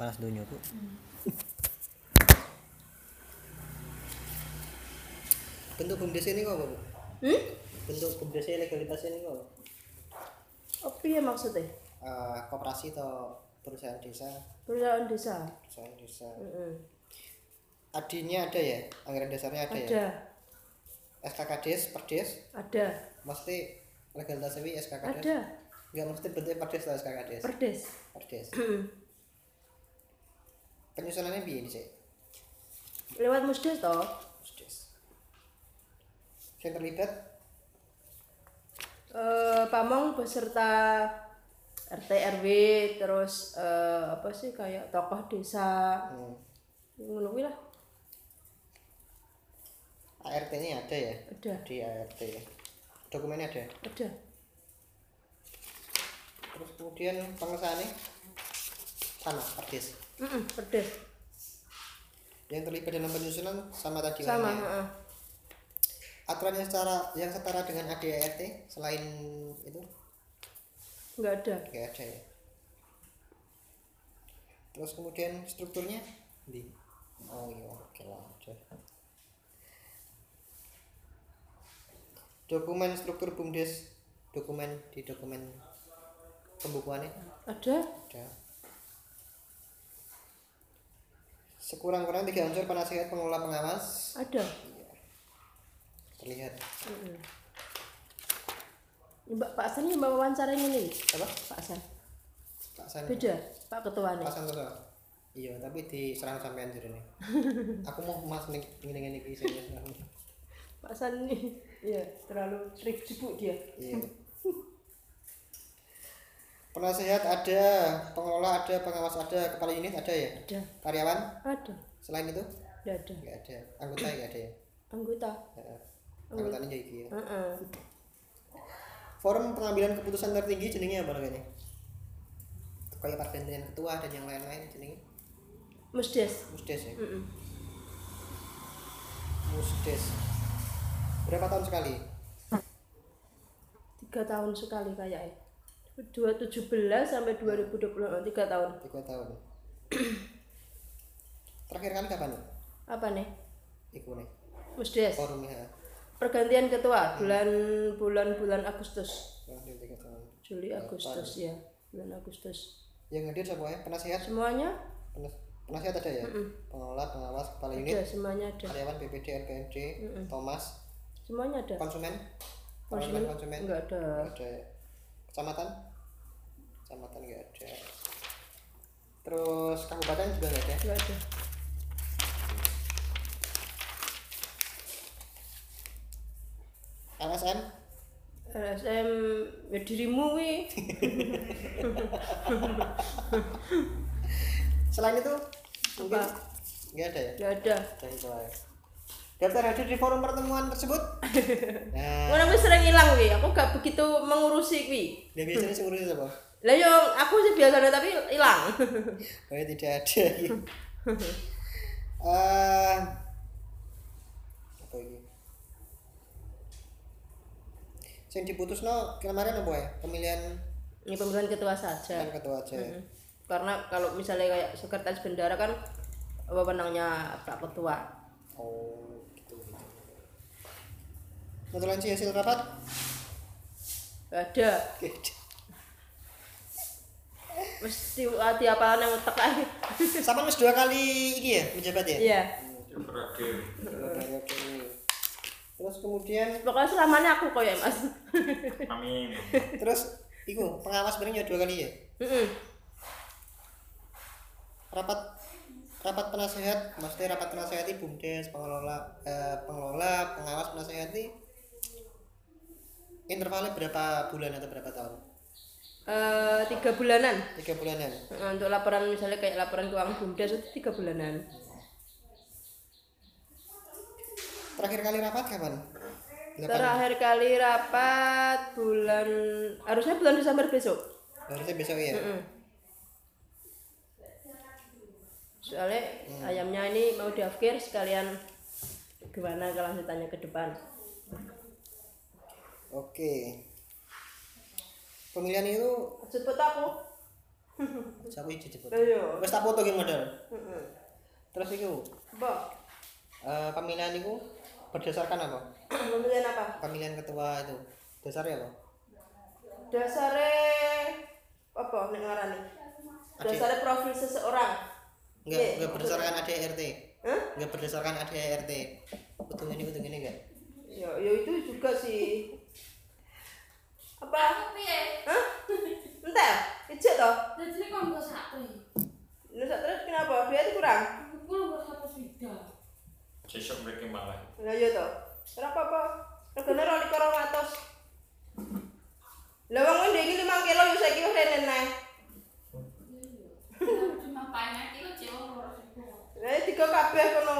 panas dunia aku. Bentuk BUMDes ini kok, Bu? Hmm? Bentuk BUMDes ini legalitasnya ini kok? Apa ya maksudnya? Koperasi atau perusahaan desa? Perusahaan desa. Perusahaan desa. Adinya ada ya? Anggaran dasarnya ada ya? Ada. SKKDes, Perdes? Ada. Mesti legalitasnya SKKDes? Ada. Enggak, mesti bentuknya Perdes atau SKKDes? Perdes. Perdes. Penyusunannya biar ini sih? Lewat musdes toh? Musdes. Yang terlibat? Pamong beserta RT RW, terus apa sih kayak tokoh desa, menunggu lah. ART-nya ada ya? Ada. Di ART ya. Dokumennya ada? Ada. Terus kemudian pengesahannya sama Perdes. Perdes. Yang terlibat dalam penyusunan sama tadi sama. Warnanya. Aturannya secara yang setara dengan ADART selain itu? Enggak ada. Enggak ada ya. Terus kemudian strukturnya? Di. Oh iya, oke lah. Dokumen struktur BUMDes, dokumen di dokumen pembukuannya? Ada. Ada. Sekurang-kurang 3 unsur penasihat pengelola pengawas? Ada. Terlihat. Mbak Pak San ini mbak wawancaranya nih. Apa? Pak San. Pak San. Beda. Pak Ketuanya. Pak Santoso. Iya, tapi diserang sampean jero nih. Aku mau mas ngene-ngene iki serius. Pak San nih, iya, terlalu trik jebuk dia. Iya. Penasehat ada, pengelola ada, pengawas ada, kepala unit ada ya? Ada. Karyawan? Ada. Selain itu? Enggak ada. Enggak ada. Anggota enggak ada ya? Anggota. Heeh. Anggotanya ya iki ya. Forum pengambilan keputusan tertinggi jenenge apa lagi nih? Kayak pergantian ketua dan yang lain-lain jenenge? Musdes. Musdes ya. Musdes. Berapa tahun sekali? 3 tahun sekali kayaknya. 2017 sampai 2020 3 tahun. 3 tahun. Terakhir kali kapan nih? Apa nih? Iku nih. Musdes. Forumnya. Pergantian ketua bulan Agustus. Juli Agustus ya, bulan Agustus. Yang hadir semuanya penasihat. Semuanya? Penasihat ada ya. Pengelola, pengawas, kepala unit. Ada semuanya ada. Karyawan BPD, RKNJ, Thomas. Semuanya ada. Konsumen? Konsumen? Enggak ada. Enggak ada. Kecamatan? Kecamatan enggak ada. Terus kabupaten juga enggak ada. Enggak ada. RSM? RSM ya dirimu wih. Selain itu? Enggak. Enggak ada ya? Enggak ada. Daftar hadir di forum pertemuan tersebut? Nah. Orang sering hilang wih, aku gak begitu mengurusi wih. Ya biasanya ngurusi apa? Lah yo aku sih biasanya tapi hilang. Kayak tidak ada gitu. Apa ini? Yang diputus no kemarin apa ya pemilihan? Ini pemilihan ketua saja. Pemilihan ketua aja. Karena kalau misalnya kayak sekretaris bendara kan wewenangnya Pak Ketua. Oh gitu. Notulensi hasil rapat? Ada. Mesti tiap hari yang utek aja. Sampai mesti 2 kali ini ya menjabat ya? Iya. Terakhir. Terus kemudian pokoknya selamanya aku kok ya mas. Amin. Terus iku pengawas bareng ya 2 kali ya. Rapat penasehat, maksudnya rapat penasehati BUMDes, pengelola, pengawas penasehati intervalnya berapa bulan atau berapa tahun? 3 bulanan. 3 bulanan. Untuk laporan misalnya kayak laporan keuangan BUMDes itu 3 bulanan. Terakhir kali rapat kapan? Terakhir kali rapat harusnya bulan Desember besok. Harusnya besok ya. Soalnya ayamnya ini mau diafgir sekalian gimana kalau ditanya ke depan. Oke. Pemilihan itu sebut aku. Saku iki cepet. Wis tak foto ki model. Terus iki, Mbak. Pemilihan itu berdasarkan apa? Pemilihan apa? Pemilihan ketua itu. Dasarnya apa? Dasarnya apa nek ngarani? Dasarnya profil seseorang. Enggak berdasarkan ADART. Hah? Enggak berdasarkan ADART. Betul ini betul ini enggak? Ya, ya itu juga sih. Apa? Hah? Entar, ijek toh? Jadi kon kok satri. Lu satri kenapa? Biar kurang. Kulo kok satu sidang. Sesuk mriki malah. Lah iya toh. Ora apa-apa. Regane 2.200. Lah wong ndek iki 5 kilo yo saiki wis rene nang. Cuma panen iki lho jero 2.000. Lah tiga kabeh kono.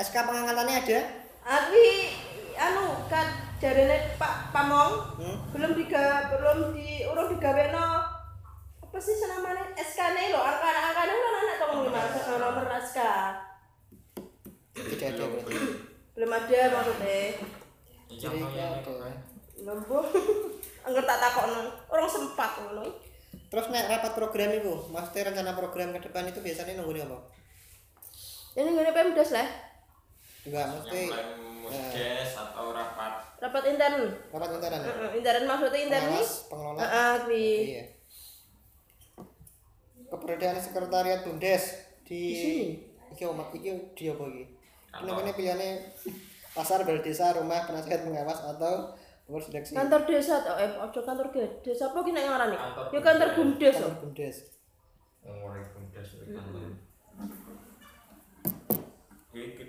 SK pengangatannya ada? Abi anu kan jarene Pak Pamong. Belum diurung digaweno. Apa sih senamane SK-ne lho, angka-angkane lho anak tolong 5 nomor SK. Tidak ada. Belum ada maksudnya. Jam kok. Lembuh. Angger tak takokno, urung sempat ngono. Terus nek rapat program iku, maksudnya rencana program ke depan itu biasanya nunggune apa? Ya nunggune BUMDES lah. Enggak mesti musdes atau rapat intern. Rapat intern. Intern maksudnya intern ini pengelola. Iya. Keberadaan sekretariat BUMDES di sini. Iki omak iki di apa iki? Kenapa pilihannya pasar berdesa, rumah penasehat pengawas atau pengurus direksi? Kantor desa toh, ojo kantor gede. Sapa ki nek ngarani? Ya kantor BUMDES. Kantor BUMDES. Ngomongin BUMDES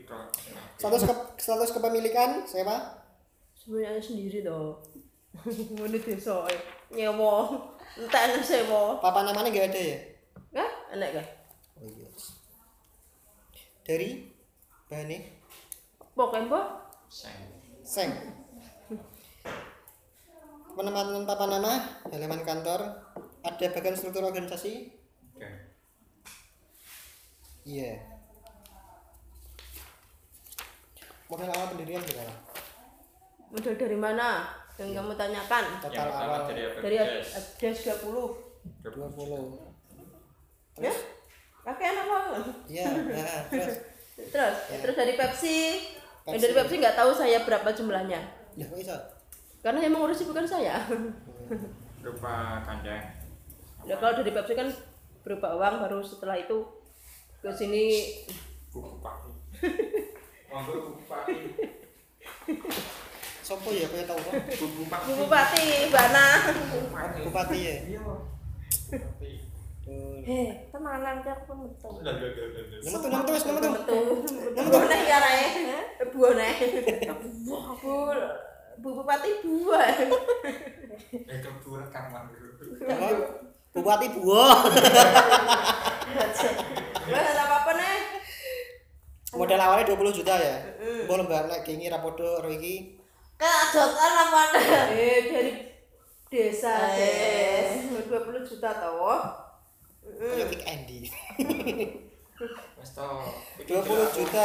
kantor. Status kepemilikan siapa? Semuanya sendiri toh. Menurut desa nyewa. Entek nang sewa. Papan namanya enggak ada ya? Enggak, enak enggak? Oh iya. Dari bane pokembo? Seng. Penempatan papan nama, halaman kantor, ada bagian struktur organisasi? Oke. Iya. Modal awal pendirian gimana? Modal dari mana? Yang kamu tanyakan? Total awal dari ADART 20. Terus? Ya? Pakai anak awal? Iya. Nah, terus? Ya. Terus dari Pepsi. Dari Pepsi nggak tahu saya berapa jumlahnya. Ya kok bisa? Karena yang mengurusi bukan saya. Berupa kandang. Ya kalau dari Pepsi kan berupa uang, baru setelah itu ke sini. Bupati. Sopo ya kaya tahu kok. Bupati, Bana. Bupati ya. Iya. Bupati. Heh, temenan ki aku metu. Metu wis metu. Metu ya rae. Rebu neh. Bupati buah. Rebu rekaman. Bupati buah. Wes apa-apa neh. Modal awalnya 20 juta ya. Mbok lembar nek gengi ra podo ro iki. Kadokan apa? Dari desa des. 20 juta toh. Politik Andy. Mas toh 20 juta.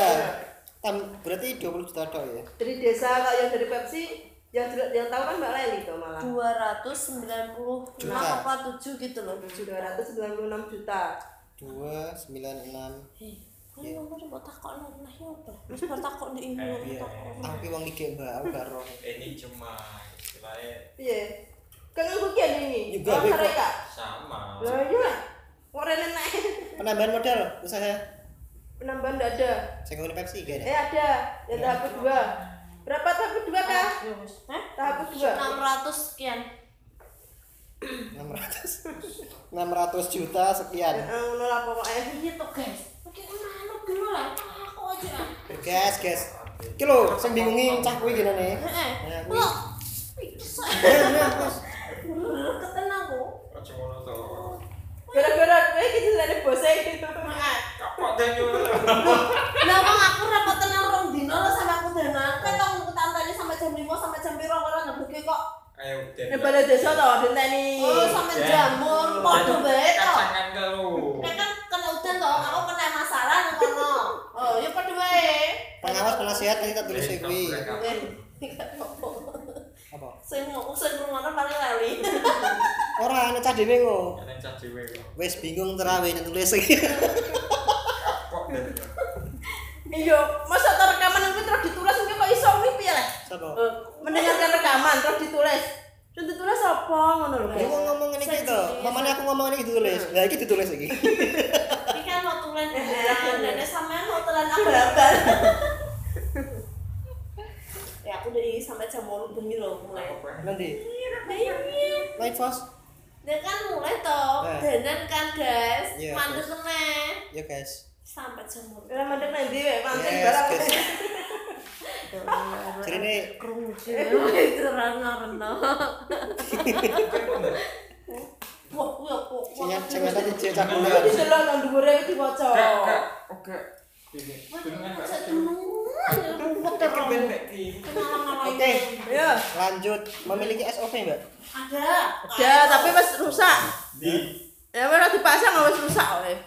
Berarti 20 juta toh ya. Dari desa kok yang dari Pepsi yang tahu kan Mbak Leli toh malah. 296 apa 7 gitu loh. 296 juta. 296. Iya, aku coba takut nanti apa? Mas bertakut di ini. Tapi uang dikit mbak, baru. Ini cuma istilahnya. Iya, kangen kukian ini. Juga mereka. Sama. Lah iya, warna naik. Penambahan modal usaha? Penambahan tidak ada. Saya ngomongin Pepsi gak ada? Ada. Yang tahap kedua. Berapa tahap kedua kah? Tahap kedua. 600 sekian. 600 juta sekian. Nolak pokoknya ini tuh guys. Gas. Iki lho sing bingungi cah kuwi gene ne. Heeh. Lho. Ketenang kok. Aja ngono to. Gara-gara kowe iki dilene bose iki. Kapok dene lho. Lah kok aku repot tenan rong dino lho sampe aku dana. Kok tak tantani sampe jam 5 sampe jam 9 ora ngebuki kok. Ayo den. Nek balik desa to denteni. Oh sampe jamur padha bae to. Kacangan karo. Nek kan kena udan to, aku kena masalah nang kono. Oh ya padha bae. Pengawas penasihat kita tulis kuwi. Apa? Sing ngomong sing rumana paling lali. Ora ana cah dhewe kok. Ana cah dhewe kok. Wis bingung terawe nang tulis iki. Kapok ben. Iya, masa rekaman iki terus ditulis iki kok iso iki piye leh? Sapa? Mendengarkan rekaman terus ditulis. Terus ditulis apa ngono lho. Aku ngomong ngene iki to. Mamane aku ngomong ngene iki ditulis. Lah iki ditulis iki. Iki kan notulen beneran, dene sampean notulen abal-abal. Ya aku dari sampai jam 8 bengi lho mulai. Nanti. Live fast. Dia kan mulai toh, danan kan guys, mandek meneh. Ya guys. Sampai jam 8. Lah mandek nang ndi wae, mandek barang. Cerine krunci. Terang arena. Wah, wah, wah. Sing tadi cecak kuwi. Wis lho nang dhuwure diwaca. Oke. Dene. Oke, lanjut. Memiliki SOP mbak? Ada, tapi mas rusak. Ya baru dipasang harus rusak oleh.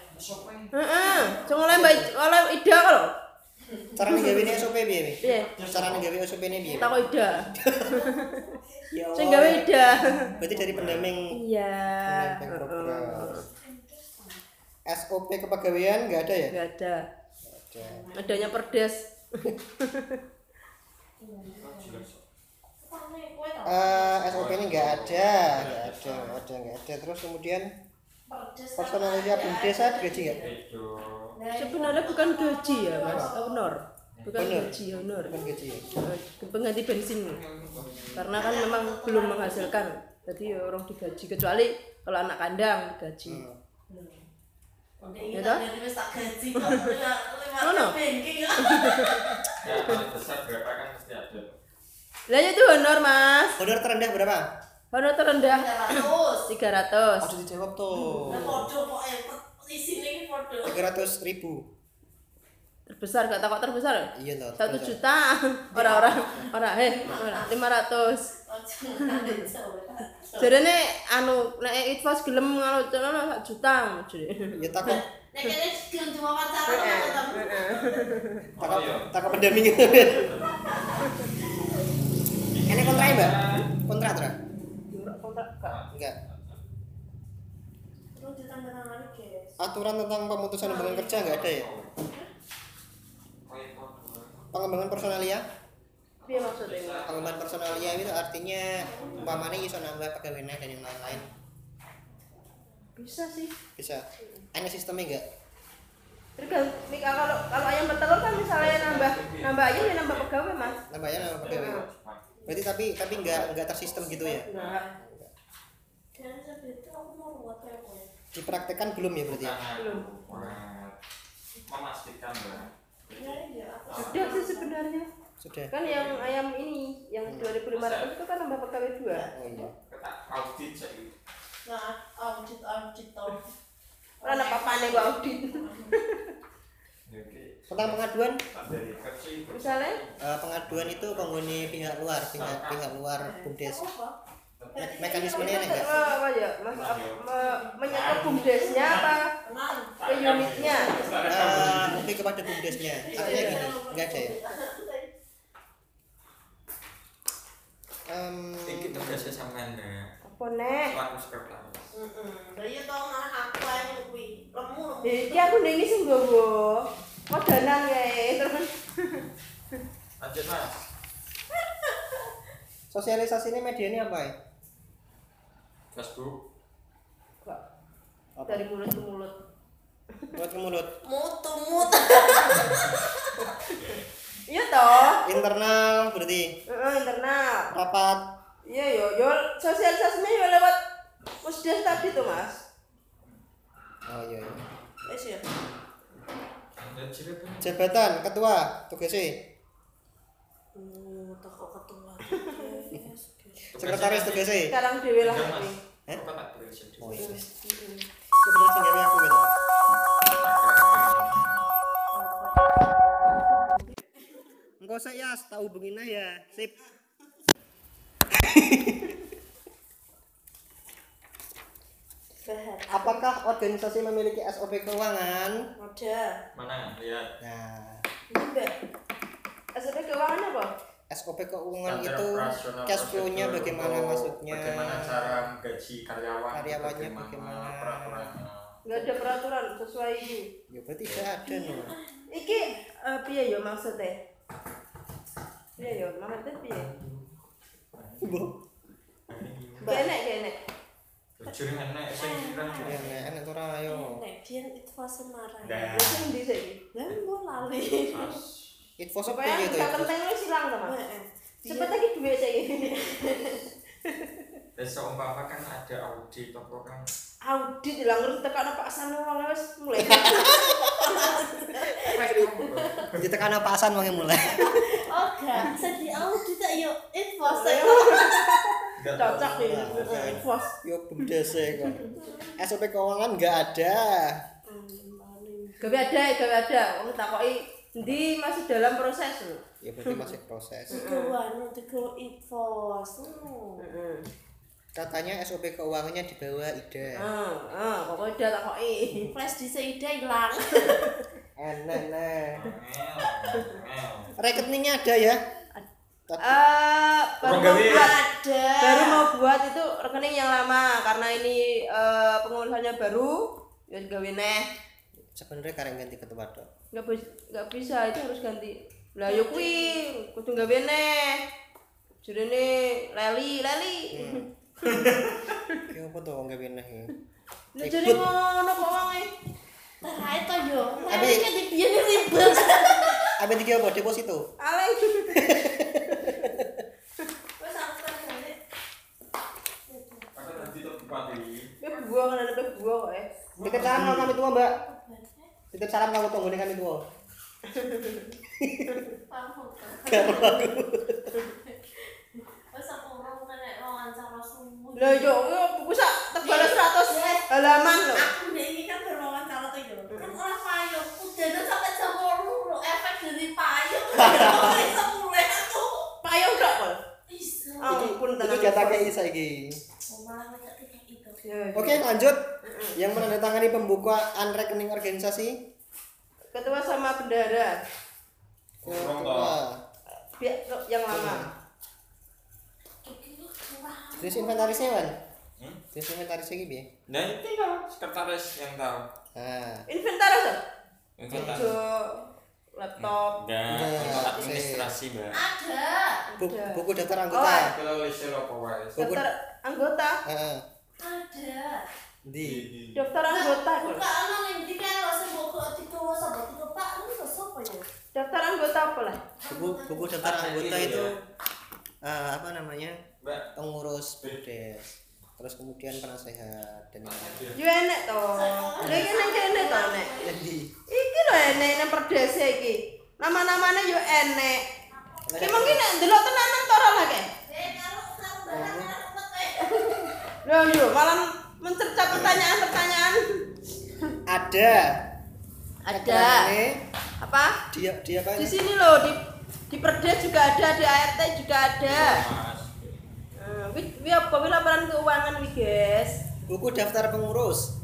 Cuma oleh ide kalau. Cara nggawe SOP biar. Cara nggawe SOP ini biar. Tahu ide. Saya nggawe ide. Berarti dari pendamping. Iya. SOP kepegawaian nggak ada ya? Nggak ada. Adanya Perdes. SOP ini nggak ada. Terus kemudian personalnya BUMDES gaji nggak? Sebenarnya bukan gaji ya mas, honor. Bukan gaji, honor. Pengganti bensin. Karena kan memang belum menghasilkan, jadi orang digaji kecuali kalau anak kandang digaji. Ya toh? Ono. Ya, besar berapa kan mesti ada. Lah itu honor, Mas. Honor terendah berapa? Honor terendah 300. Aduh dijawab tuh. Lah podo kok isine iki podo. 300.000. Terbesar gak takok terbesar? Iya toh. 1 juta. Ora. 500. Jarene anu nek itfos gelem ngono 1 juta jare. Ya takok. Nek kene gelem cuma wawancara takok. Takok pendamping. Kene kontrak ya, Mbak? Kontrak ora? Kontrak enggak. Terus ditandatangani, guys. Aturan tentang pemutusan hubungan kerja enggak ada ya? Pengembangan personalia? Iya maksudnya. Pengembangan personalia itu artinya umpamanya iso nambah pegawainya dan yang lain-lain. Bisa sih. Bisa. Ada sistemnya enggak? Tergantung. Kalau ayam bertelur kan misalnya nambah ayam ya nambah pegawai mas. Nambah ayam nambah pegawai. Berarti tapi nggak tersistem gitu ya? Nggak. Dipraktekkan belum ya berarti? Belum. Memastikan lah. Sudah sih sebenarnya. Sudah. Kan yang ayam ini yang 2.500 itu kan nambah pegawai 2. Oh iya. Kita audit saiki. Nah, audit toh. Ora ana papane kok audit. Tentang pengaduan? Misalnya? Pengaduan itu penghuni pihak luar BUMDES. Mekanismenya enggak? Apa ya? Mas menyangkut BUMDES-nya apa? Ke unitnya. Lebih kepada BUMDES-nya. Artinya gini, enggak ada ya. Iki tugasnya sampean ya. Apa nek? Suatu skrip lah. Lah iya to malah aku ae kuwi. Lemu. Iki aku ndingi sing nggowo. Modalan kae terus. Lanjut Mas. Sosialisasinya medianya apa ya? Facebook. Dari mulut ke mulut. Mulut ke mulut. Mut. Iya toh. Internal berarti. Internal. Rapat. Iya yo. Sosialisasinya yo lewat musdes tadi tuh mas. Oh iya. Iya. Jabatan ketua tugasnya. Tokoh ketua. Sekretaris tugas sih. Sekarang dewe lah iki. Heh? Oh iya. Sebenarnya sing gawe aku gitu. Engko saya tak hubungin nah ya. Sip. Apakah organisasi memiliki SOP keuangan? Ada. Mana? Lihat. Nah. Ini Mbak. SOP keuangan apa? SOP keuangan itu cash flow-nya bagaimana, maksudnya bagaimana cara gaji karyawannya, bagaimana peraturannya. Nggak ada peraturan sesuai ini. Ya berarti tidak ada nih. Iki piye ya maksudnya? Piye ya maksudnya piye? Enak. Curi enak, saya kira enak ora ayo. Nek dia itu fase marah. Wis ndi saiki? Lah kok lali. Info sapa piye to? Katenteng wis ilang to, Mas. Cepet iki duwe saiki. Besok umpama kan ada audit apa kan? Audit ilang terus tekan Pak San wong wis mulai. Ditekan Pak San wong mulai. Oke, sedhi audit ayo info saya. Cocok nih infos yo BUMDES kan. SOP keuangan enggak ada. Gawe ada. Wong takoki endi masih dalam proses lho. Ya berarti masih proses. Keuangan untuk infos. Katanya SOP keuangannya di bawah IDA. Pokoknya udah takoki. Flash di IDA hilang. Enak. Rekeningnya ada ya? Baru mau buat itu rekening yang lama karena ini pengurusannya baru ya gawe neh. Sebenarnya kareng ganti ketua dong. Enggak bisa, itu harus ganti. Lah yo kuwi kudu gawe neh. Jurene lali. Yo apa to wong gawe neh iki? Nek jare ngono kok wong e. Terae to yo. Nek iki dipiyeni ribet. Apa iki apa deposito? Ale. Gua eh. Dekat salam kalau kami tua, Mbak. Dekat salam kalau tonggone kami tua. Lah yo buku sak tebal 100 halaman lho. Aku ndek iki kan berwawancara to yo. Kan ora payo, udane sampe jam 8 lho, efek dari payo. Iso mulai aku. Payo kok, Pak. Iso. Ampun tenan. Iki jatake iso iki. Oke, lanjut. Yang menandatangani pembukaan rekening organisasi ketua sama bendahara. Yang lama. Terus inventarisnya kan? Terus inventarisnya gimana? Nah itu kan sekretaris yang tahu. Inventaris apa? Laptop. Nah, administrasi mbak. Ada. Buku daftar anggota. Buku daftar anggota. Ada. Di daftar anggota. Buka online di kan langsung buka titolo sama titolo Pak itu sopo ya. Daftar anggota apa lah? Buku daftar anggota itu apa namanya? Pengurus BUMDES. Terus kemudian penasehat dan lain-lain. Yo enak to. Lha iki nang kene to nek. Iki lho enek nang Perdes iki. Nama-namane yo enek. Ki mungkin nek ndelok tenan nang ora lah kek. Loh, yuk, malah mencerca pertanyaan-pertanyaan. Ada. Apa? Dia apa? Di sini loh, di Perdes juga ada, di ART juga ada. Wih, apa laporan keuangan wih guys? Buku daftar pengurus.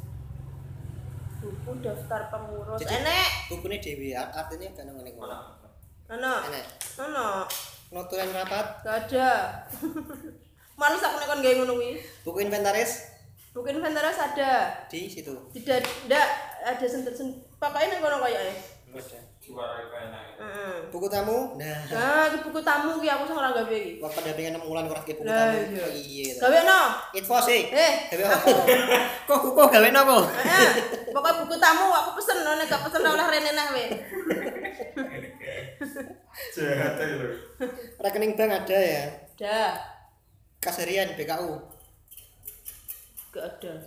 Buku daftar pengurus. Enek. Buku ini dewi. Artinya kan ngene kok. Ono. Notulen rapat? Enggak ada. Males aku nek kon gawe ngono kuwi. Buku inventaris? Buku inventaris ada. Di situ. Tidak ada senter-senter. Pakai nang kono koyoke. Ada. Juara enak. Buku tamu? Nah, buku tamu ki aku sing ora gawe iki. Wak pendampingan 6 wulan ora gawe buku tamu. Iya. Gawekno. Info sih. Kok gawekno kok. Heeh. Pokoke buku tamu aku pesen nek gak pesen oleh rene neh we. Jahat lho. Rekening bank ada ya? Ada. Kasarian BKU enggak ada.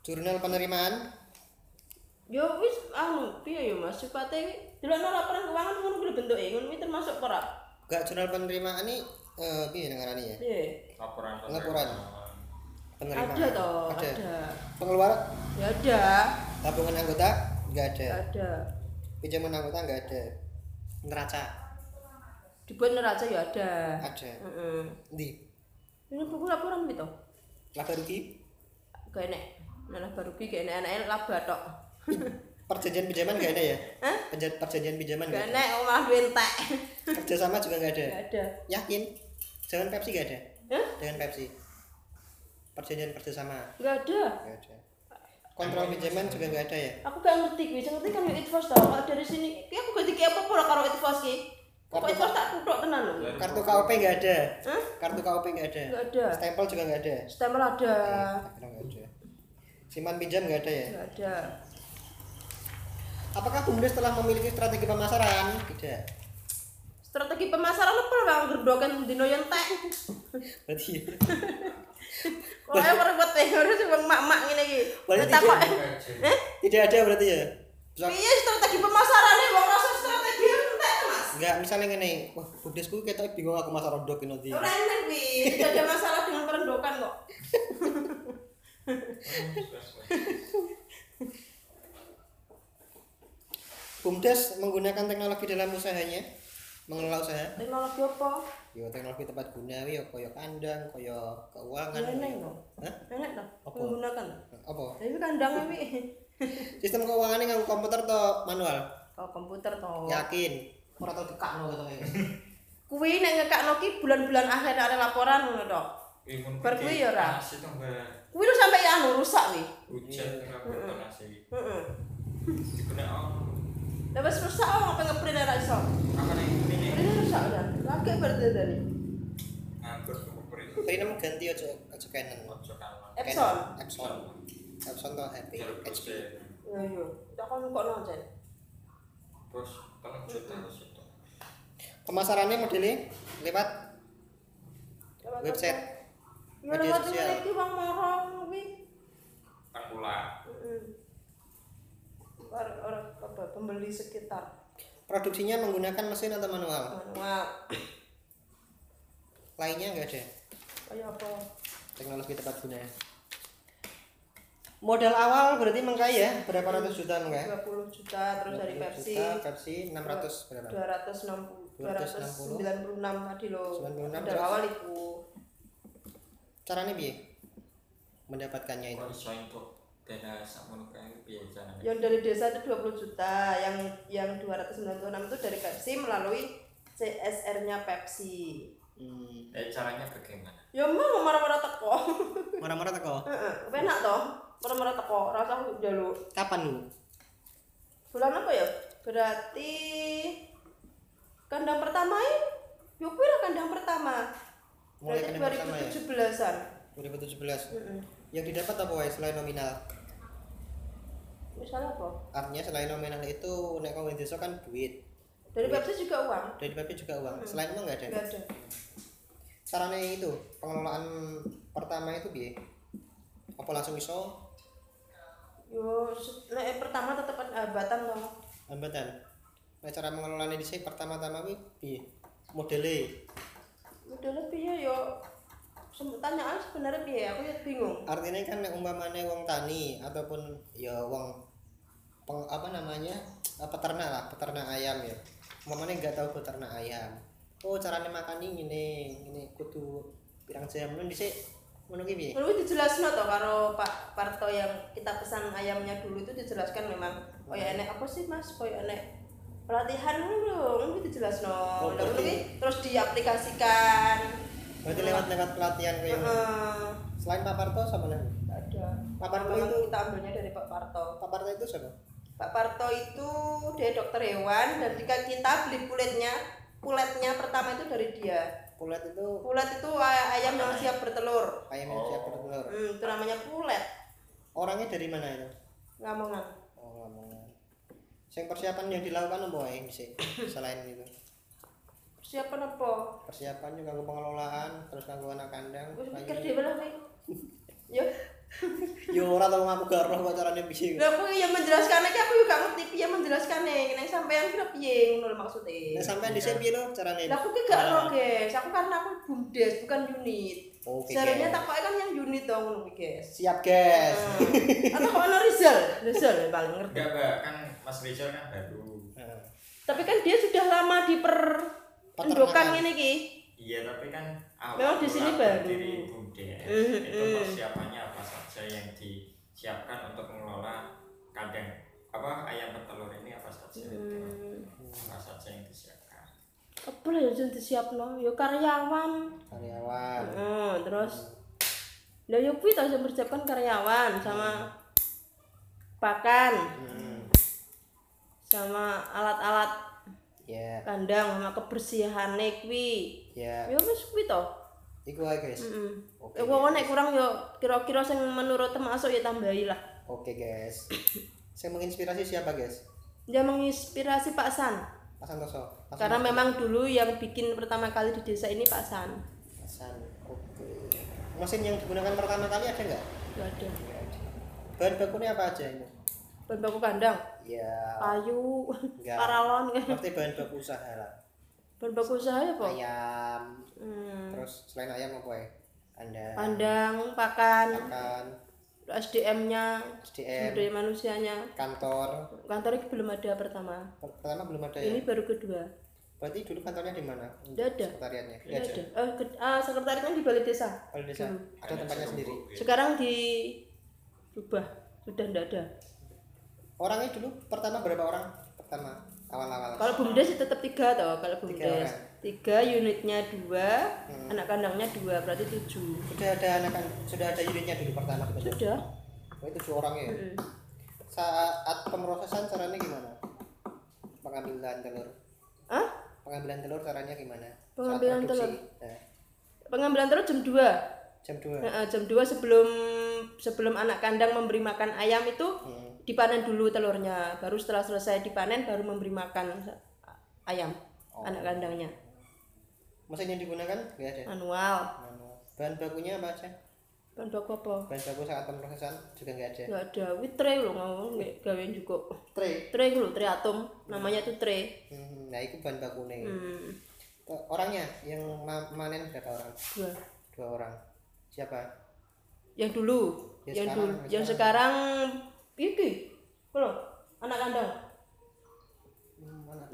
Jurnal penerimaan ya wis piye ya Mas sipate delokno laporan keuangan ngono kuwi bentuke ngono kuwi termasuk ora enggak jurnal penerimaan iki piye ngarani ya laporan penerimaan ada. Pengeluaran ya ada. Tabungan anggota enggak ada. Pinjaman anggota enggak ada. Neraca dibuat neraca ya ada. Di ini buku laporan gitu laba rugi gak enak malah barugi gak enak anaknya laba tok Perjanjian pinjaman nggak ada ya? Hah? Perjanjian pinjaman nggak ada. Nggak ada, malah bentak. Kerjasama juga nggak ada. Nggak ada. Yakin? Jangan Pepsi nggak ada. Hah? Dengan Pepsi. Perjanjian kerjasama. Nggak ada. Nggak ada. Kontrol pinjaman juga nggak ada ya? Aku nggak ngerti, gue ngerti kan itu first tau. Kalau dari sini, aku nggak ngerti apa pula kalau itu first sih. Kok itu first tak kutuk tenan loh. Kartu KOP nggak ada. Hah? Kartu KOP nggak ada. Nggak ada. Stempel juga nggak ada. Stempel ada. Nggak ada. Simpan pinjam nggak ada ya? Nggak ada. Apakah BUMDES telah memiliki strategi pemasaran? Tidak. Strategi pemasaran apa bang? Gerdokan dino yentek. Berarti. Wah, repot teh ora sing mak-mak ngene iki. Tidak ada berarti ya. Piye strategi pemasarane wong rasa strategi entek, Mas? Enggak, misalnya ngene, wah BUMDES ku ketok bingung aku masak rodok iki nanti. Ora enak kuwi, tidak ada masalah dengan perendokan kok. BUMDES menggunakan teknologi dalam usahanya, mengelola usaha. Teknologi apa? Yo teknologi tempat guna, yo koyo kandang, koyo keuangan. Enak loh. Hah? Enak loh. Menggunakan. Apa? Itu kandangnya wi. Sistem keuangannya nganggo komputer atau manual? Oh komputer toh. Yakin? Ora tau dikakno to kowe. Kuwi nek ngekakno ki bulan-bulan akhir ada laporan ngono to. Bar kuwi yo ora. Kuwi lu sampe ya anu rusak wi. Hujan laporan asli. Heeh. Dikena lepas rusak apa ngeprint ada iso? Apa nih ini? Ini rusak dah. Lagi berarti dari. Anggur ngeprint. Print emang ganti aja Canon. Epson. Epson. Epson atau HP. HP. Ya yo. Kita kan kok nonton. Terus tangan juta itu. Pemasarannya modelnya lewat website. Media sosial. Iki wong marang kuwi. Tangkula. Orang pembeli sekitar. Produksinya menggunakan mesin atau manual? Manual. Lainnya enggak ada. Kayak apa? Teknologi tepat guna. Modal awal berarti mengkaya berapa ratus juta mengkaya? 20 juta terus dari Pepsi. Pepsi 600 berapa? 296 tadi loh. 96 modal awal itu. Caranya piye? Mendapatkannya itu. Dana samono kae piye carane? Yang dari desa itu 20 juta, yang 296 itu dari Pepsi melalui CSR-nya Pepsi. Caranya bagaimana? Ya mau marah-marah teko. Marah-marah teko. Heeh, enak toh? Marah-marah teko, rasa njaluk. Kapan lu? Bulan apa ya? Berarti kandang pertama ya kuwi kandang pertama. Mulai kandang 2017-an. 2017. Heeh. Yang didapat apa wae selain nominal? Misalnya apa? Artinya selain nominal itu nek kau desa kan duit. Dari Pepsi juga uang. Dari Pepsi juga uang. Selain uang nggak ada. Nggak ada. Caranya itu pengelolaan pertama itu biye. Apa langsung iso? Yo, nek pertama tetap hambatan loh. Hambatan. Nah cara mengelolanya di sini pertama-tama biye. Modele. Modele piye yo? Pertanyaan sebenarnya piye aku ya bingung. Artinya kan umpamane wong tani ataupun ya wong peternak lah, peternak ayam ya. Umpamane enggak tahu peternak ayam. Oh, carane makan iki ngene kudu pirang jam men dhisik ngono ki piye? Perlu dijelasno to karo Pak Parto yang kita pesan ayamnya dulu itu dijelaskan memang koyo enek apa sih Mas? Koyo enek pelatihan ngono kuwi dijelasno. Lha kuwi terus diaplikasikan. Berarti lewat pelatihan kayak selain Pak Parto sama nang? Ada. Pak Parto itu kita ambilnya dari Pak Parto. Pak Parto itu siapa? Pak Parto itu dia dokter hewan dan jika kita beli puletnya pertama itu dari dia. Pulet itu ayam yang siap bertelur. Ayam yang siap bertelur. Itu namanya pulet. Orangnya dari mana itu? Lamongan. Oh, Lamongan. Sing persiapan yang dilakukan apa ae sih selain itu? Persiapan apa? Persiapan juga ke pengelolaan, terus nganggo anak kandang. Wis mikir dhewe lah kowe. Yo. Yo ora tau ngaku gak roh carane piye. Lah kowe yang menjelaskannya ki aku juga ngerti piye menjelaskannya. Nek sampean kira piye ngono lho maksude. Nek sampean dhisik piye lho carane? Lah aku ki gak roh, Guys. Aku karena aku BUMDES bukan unit. Oke. Caranya takoke kan yang unit to ngono kuwi, Guys. Siap, Guys. Atau kok ono Rizal paling ngerti. Enggak, kan Mas Rizal kan baru. Tapi kan dia sudah lama di pendokan ini ki. Iya tapi kan memang di sini baru. Itu persiapannya apa saja yang disiapkan untuk mengelola kandang apa ayam boleh ya disiapno ya karyawan terus lha yo kuwi tak mempersiapkan karyawan sama pakan sama alat-alat kandang sama kebersihane kuwi ya wis kuwi to iku ae guys. Oke nek kurang yo kira-kira sing menurut termasuk ya tambahi lah. Oke guys. Saya menginspirasi siapa guys? Dia menginspirasi Pak San. Pak Santoso. Karena memang dulu yang bikin pertama kali di desa ini Pak San. Pak San. Oke. Mesin yang digunakan pertama kali ada nggak? Nggak ada. Bahan bakunya apa aja ini? Bahan baku kandang. Iya. Kayu. Paralon. Berarti bahan baku usaha lah. Bahan baku usaha ya Pak? Ayam. Terus selain ayam apa ya? Kandang. Kandang, pakan. SDM-nya, budaya manusianya, kantor itu belum ada pertama belum ada ya? Ini baru kedua. Berarti dulu kantornya di mana? Tidak ada. Sekretariatnya? Tidak ada. Sekretariatnya di balai desa. Balai desa. Ada tempatnya sendiri. Sekarang dirubah, sudah tidak ada. Orangnya dulu pertama berapa orang? Pertama awal-awal. Kalau BUMDES tetap 3 toh, kalau BUMDES 3 unitnya 2, anak kandangnya 2, berarti 7. Sudah ada unitnya dulu pertama. Sudah. Oh, 7 orang ya. Saat pemrosesan caranya gimana? Pengambilan telur. Hah? Pengambilan telur caranya gimana? Pengambilan telur. Nah. Pengambilan telur jam 2. Jam 2. Nah, jam 2 sebelum anak kandang memberi makan ayam itu dipanen dulu telurnya, baru setelah selesai dipanen baru memberi makan ayam anak kandangnya. Mesin yang digunakan nggak ada? Manual. Bahan bakunya apa aja? Bahan baku apa? Bahan baku saat pemrosesan juga nggak ada? Nggak ada, wih tray loh nggak gawain juga. Tray? Tray loh, tray atom, namanya tuh tray. Nah itu bahan bakunya. Orangnya yang manen berapa orang? 2 orang. Siapa? Yang dulu, yang sekarang Iki, kalau anak kandang,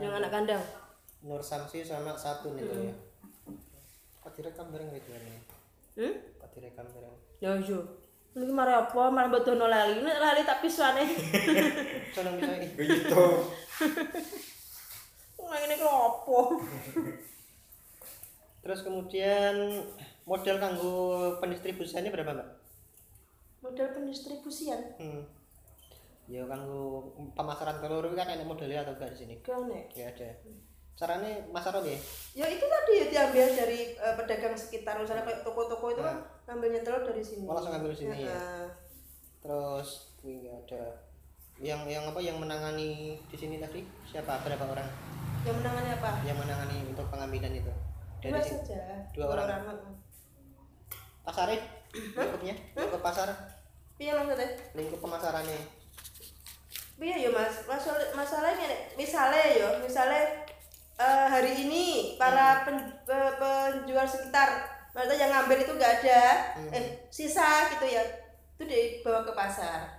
yang anak kandang, Nur Samsi sama satu nih ya. Kau direkam bareng gitu nih. Kau direkam bareng. Ya Jo, ini kemarin apa? Malah betul nolali, lali tapi suane. Tolong disini. Begitu. Lagi ini kelopo. Terus kemudian model kanggo pendistribusiannya berapa Mbak? Model pendistribusian? Ya kanggo pemasaran telur kan enak modelnya atau enggak di sini? Enggak. Ya ada. Caranya masaran ya? Ya itu tadi ya diambil dari pedagang sekitar, misalnya kayak toko-toko itu kan ngambilnya telur dari sini. Oh, langsung ngambil di sini ya. Terus ini ada yang apa yang menangani di sini tadi? Siapa? Berapa orang? Yang menangani apa? Yang menangani untuk pengambilan itu. Dari 2 saja. 2 orang. Pasarnya? Lingkupnya? Lingkup pasar? Iya maksudnya? Lingkup pemasarannya. Iya mas, masalahnya misalnya hari ini para penjual sekitar mereka yang ngambil itu nggak ada, sisa gitu ya, itu dibawa ke pasar.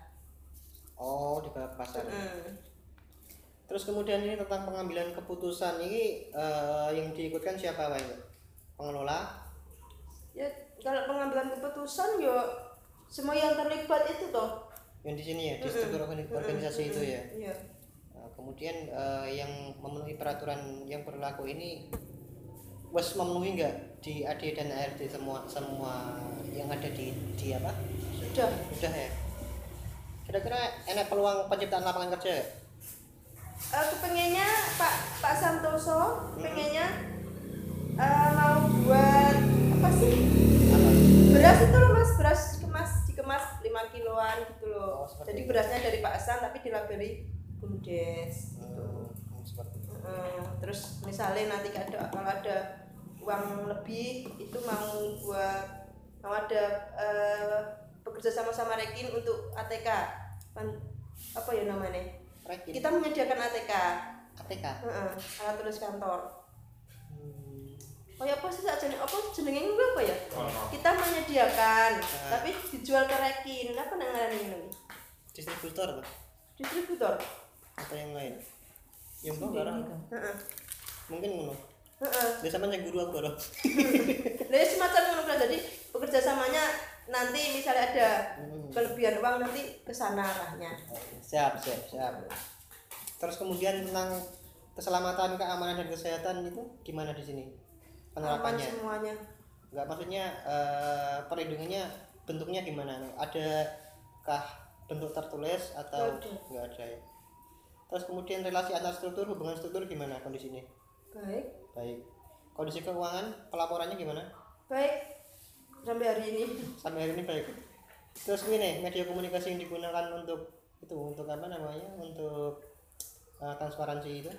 Oh, dibawa ke pasar. Terus kemudian ini tentang pengambilan keputusan ini yang diikutkan siapa Pak? Pengelola? Ya kalau pengambilan keputusan yo semua yang terlibat itu toh. Yang di sini ya, di struktur organisasi itu ya. Nah, kemudian yang memenuhi peraturan yang berlaku ini was memenuhi nggak di AD dan ART semua yang ada di apa? Sudah ya. Kira-kira enak peluang penciptaan lapangan kerja? Kepengennya Pak Santoso pengennya mau buat apa sih? Beras itu loh mas, beras dikemas 5 kiloan gitu loh. Jadi berasnya dari Pak Hasan tapi dilabeli BUMDES gitu. Terus misalnya nanti kalau ada uang lebih itu mau ada bekerja sama-sama rekin untuk ATK. Apa ya namanya? Rekin. Kita menyediakan ATK. Alat tulis kantor. Oh ya apa sih jenenge? Apa jenenge apa ya? Kita menyediakan, tapi dijual ke rekin. Apa namanya ini? Distributor. Distributor. Atau yang lain? Yang kok barang. Mungkin ngono. Biasa menjadi guru aku loh. Lah semacam ngono. Jadi bekerja samanya nanti misalnya ada kelebihan uang nanti ke sana arahnya. Siap. Terus kemudian tentang keselamatan, keamanan dan kesehatan itu gimana di sini penerapannya? Aman semuanya. Enggak, maksudnya perlindungannya bentuknya gimana? Adakah bentuk tertulis atau enggak ada? Ya? Terus kemudian relasi antar struktur, hubungan struktur gimana kondisinya? Baik. Baik. Kondisi keuangan pelaporannya gimana? Baik. Sampai hari ini. Sampai hari ini baik. Terus ini media komunikasi yang digunakan untuk itu, untuk apa namanya? Untuk transparansi itu.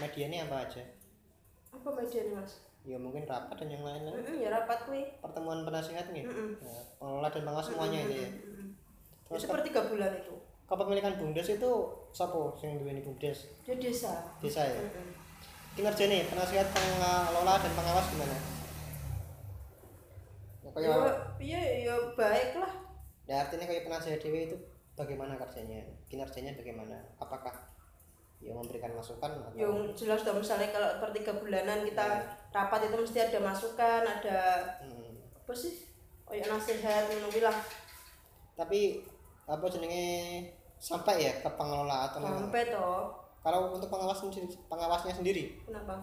Medianya apa aja? Apa medianya, Mas? Ya mungkin rapat dan yang lain-lain. Ya rapat kuwi. Pertemuan penasihat nih. Ya, pengelola dan pengawas semuanya itu ya. Terus seperti 3 bulan itu. Kepemilikan BUMDES itu siapa yang duweni BUMDES? Di desa. Desa ya. Kinerja nih penasihat, pengelola dan pengawas gimana? Iya, ya baik lah. Nah, artinya kayak penasihat dewe itu bagaimana kerjanya? Kinerjanya bagaimana? Apakah ya memberikan masukan atau? Ya jelas dong, misalnya kalau per 3 bulanan kita rapat itu mesti ada masukan, ada apa sih? Oh ya nasihat, menunggulah. Tapi apa jenenge sampai ya ke pengelola atau sampai toh. Kalau untuk pengawasnya sendiri kenapa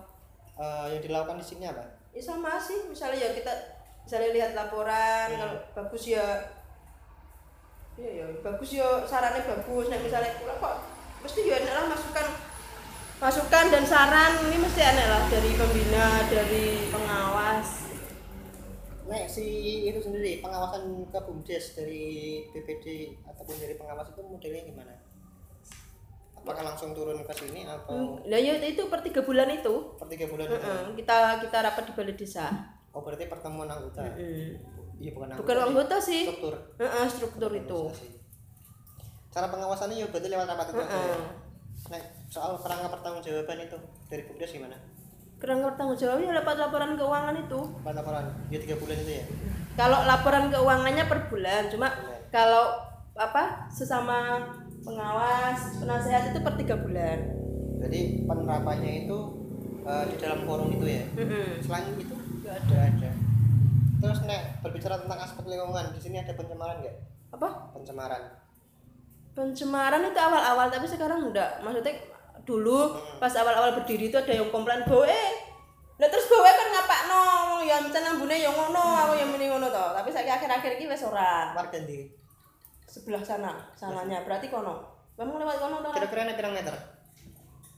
yang dilakukan di sini apa? Ya sama sih, misalnya ya kita misalnya lihat laporan kalau bagus ya ya bagus ya, sarannya bagus. Nah misalnya kok mesti ya enak lah masukan dan saran ini mesti enak lah dari pembina, dari pengawas. Nah, si itu sendiri pengawasan ke BUMDES dari BPD ataupun dari pengawas itu modelnya gimana? Apakah langsung turun ke sini atau? Nah, ya itu per 3 bulan itu. Per 3 bulan itu. Kita rapat di balai desa. Oh, berarti pertemuan anggota. Iya, bukan anggota. Bukan anggota sih. Struktur. Struktur itu. Cara pengawasannya ya berarti lewat rapat itu. Nah, soal kerangka pertanggungjawaban itu dari BUMDES gimana? Kerangka pertanggungjawaban dapat laporan keuangan itu. Dapat laporan. Ya 3 bulan itu ya. Kalau laporan keuangannya per bulan, cuma kalau apa sesama pengawas, penasehat itu per 3 bulan. Jadi penerapannya itu di dalam forum itu ya. Selain itu enggak ada. Terus Nek, berbicara tentang aspek lingkungan, di sini ada pencemaran enggak? Apa? Pencemaran. Pencemaran itu awal-awal, tapi sekarang enggak. Maksudnya dulu pas awal-awal berdiri itu ada yang komplain bawae. Nah terus bawae kan ngapakno ya mencen ambune ya ngono, aku ya muni ngono to. Tapi saiki akhir-akhir iki wis ora. Warga ndi? Sebelah sana, sananya berarti kono. Kamu lewat kono to. Kira-kira nek pirang meter?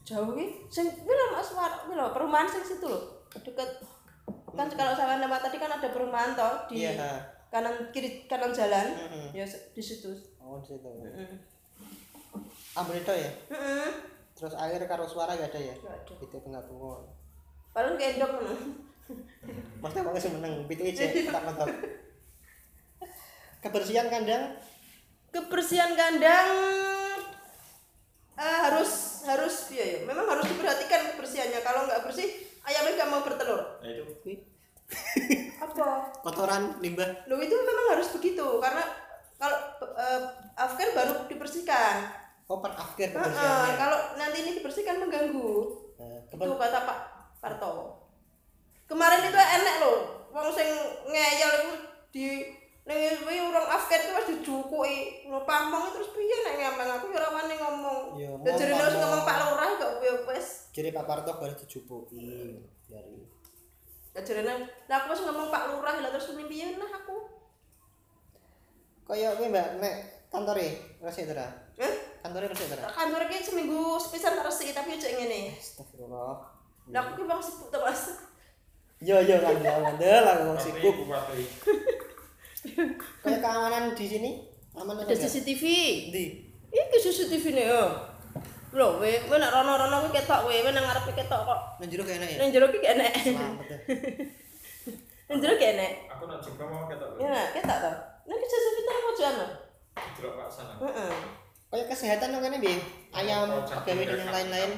Jauh iki. Sing kuwi lho Mas, kuwi lho perumahan sing situ lho, deket. Kan kalau saya lewat tadi kan ada perumahan to di kanan kiri kanan jalan. Ya di situ. Oh, di situ. Ambune to ya? Terus air karo suara gak ada ya? Gak ada. Itu enggak tunggu. Paling gendong ngono. Mas tak wis meneng pitu iki tak mentok. Kebersihan kandang? Kebersihan kandang harus ya. Memang harus diperhatikan kebersihannya. Kalau enggak bersih, ayamnya enggak mau bertelur. Nah itu. Apa? Kotoran, limbah. Loh itu memang harus begitu karena kalau afgir baru dibersihkan. Oh, afgir ya. Kalau nanti ini dibersihkan mengganggu. Itu kata Pak Parto. Kemarin itu enak loh. Wong sing ngeyel iku di ning kuwi urung afgir terus dijukuki. Pampong terus piye nek ngamang aku ya ora wani ngomong. Ya jare terus ngomong Pak Lurah kok wis. Jare Pak Parto baru dijupuki dari. Jare nek aku wis ngomong Pak Lurah lha terus muni piye nah aku. Kaya kuwi Mbak nek kantore resik to ra? Kantornya resik ta? Kantornya iki seminggu sepisan tak resik tapi ojo ngene. Astagfirullah. Lah aku ki wong sibuk ta, Mas. Yo ngandel aku wong sibuk. Kayak keamanan di sini? Aman ada CCTV. Ndi? Iki CCTV-ne yo. Lho, kowe nek rono-rono kuwi ketok kowe nang ngarepe ketok kok. Nang jero ki enak ya? Nang jero ki enak. Selamat ya. Nang jero ki enak. Aku nang jengkong mau ketok. Ya, ketok to. Nang CCTV ta mojoan lho. Delok Pak San. Kayak kesehatan kene piye? Ayam, gawe dan lain-lain.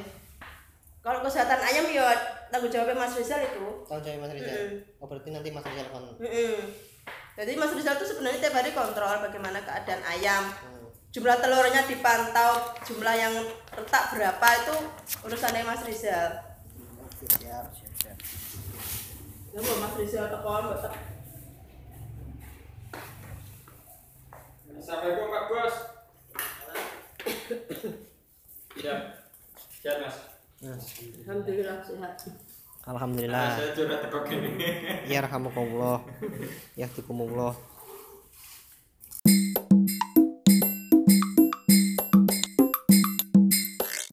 Kalau kesehatan ayam ya tanggung jawabnya Mas Rizal itu. Tanggung jawab Mas Rizal. Oh, berarti nanti Mas Rizal kon. Jadi Mas Rizal itu sebenarnya tiap hari kontrol bagaimana keadaan ayam. Jumlah telurnya dipantau, jumlah yang retak berapa itu urusannya Mas Rizal. Siap. Ya, Mas Rizal tekon, Mbak. Assalamualaikum Pak Bos. Siap, Mas. Alhamdulillah sehat. Alhamdulillah. Saya curhat kok ini. Ya rahmatullah. Ya tikumullah.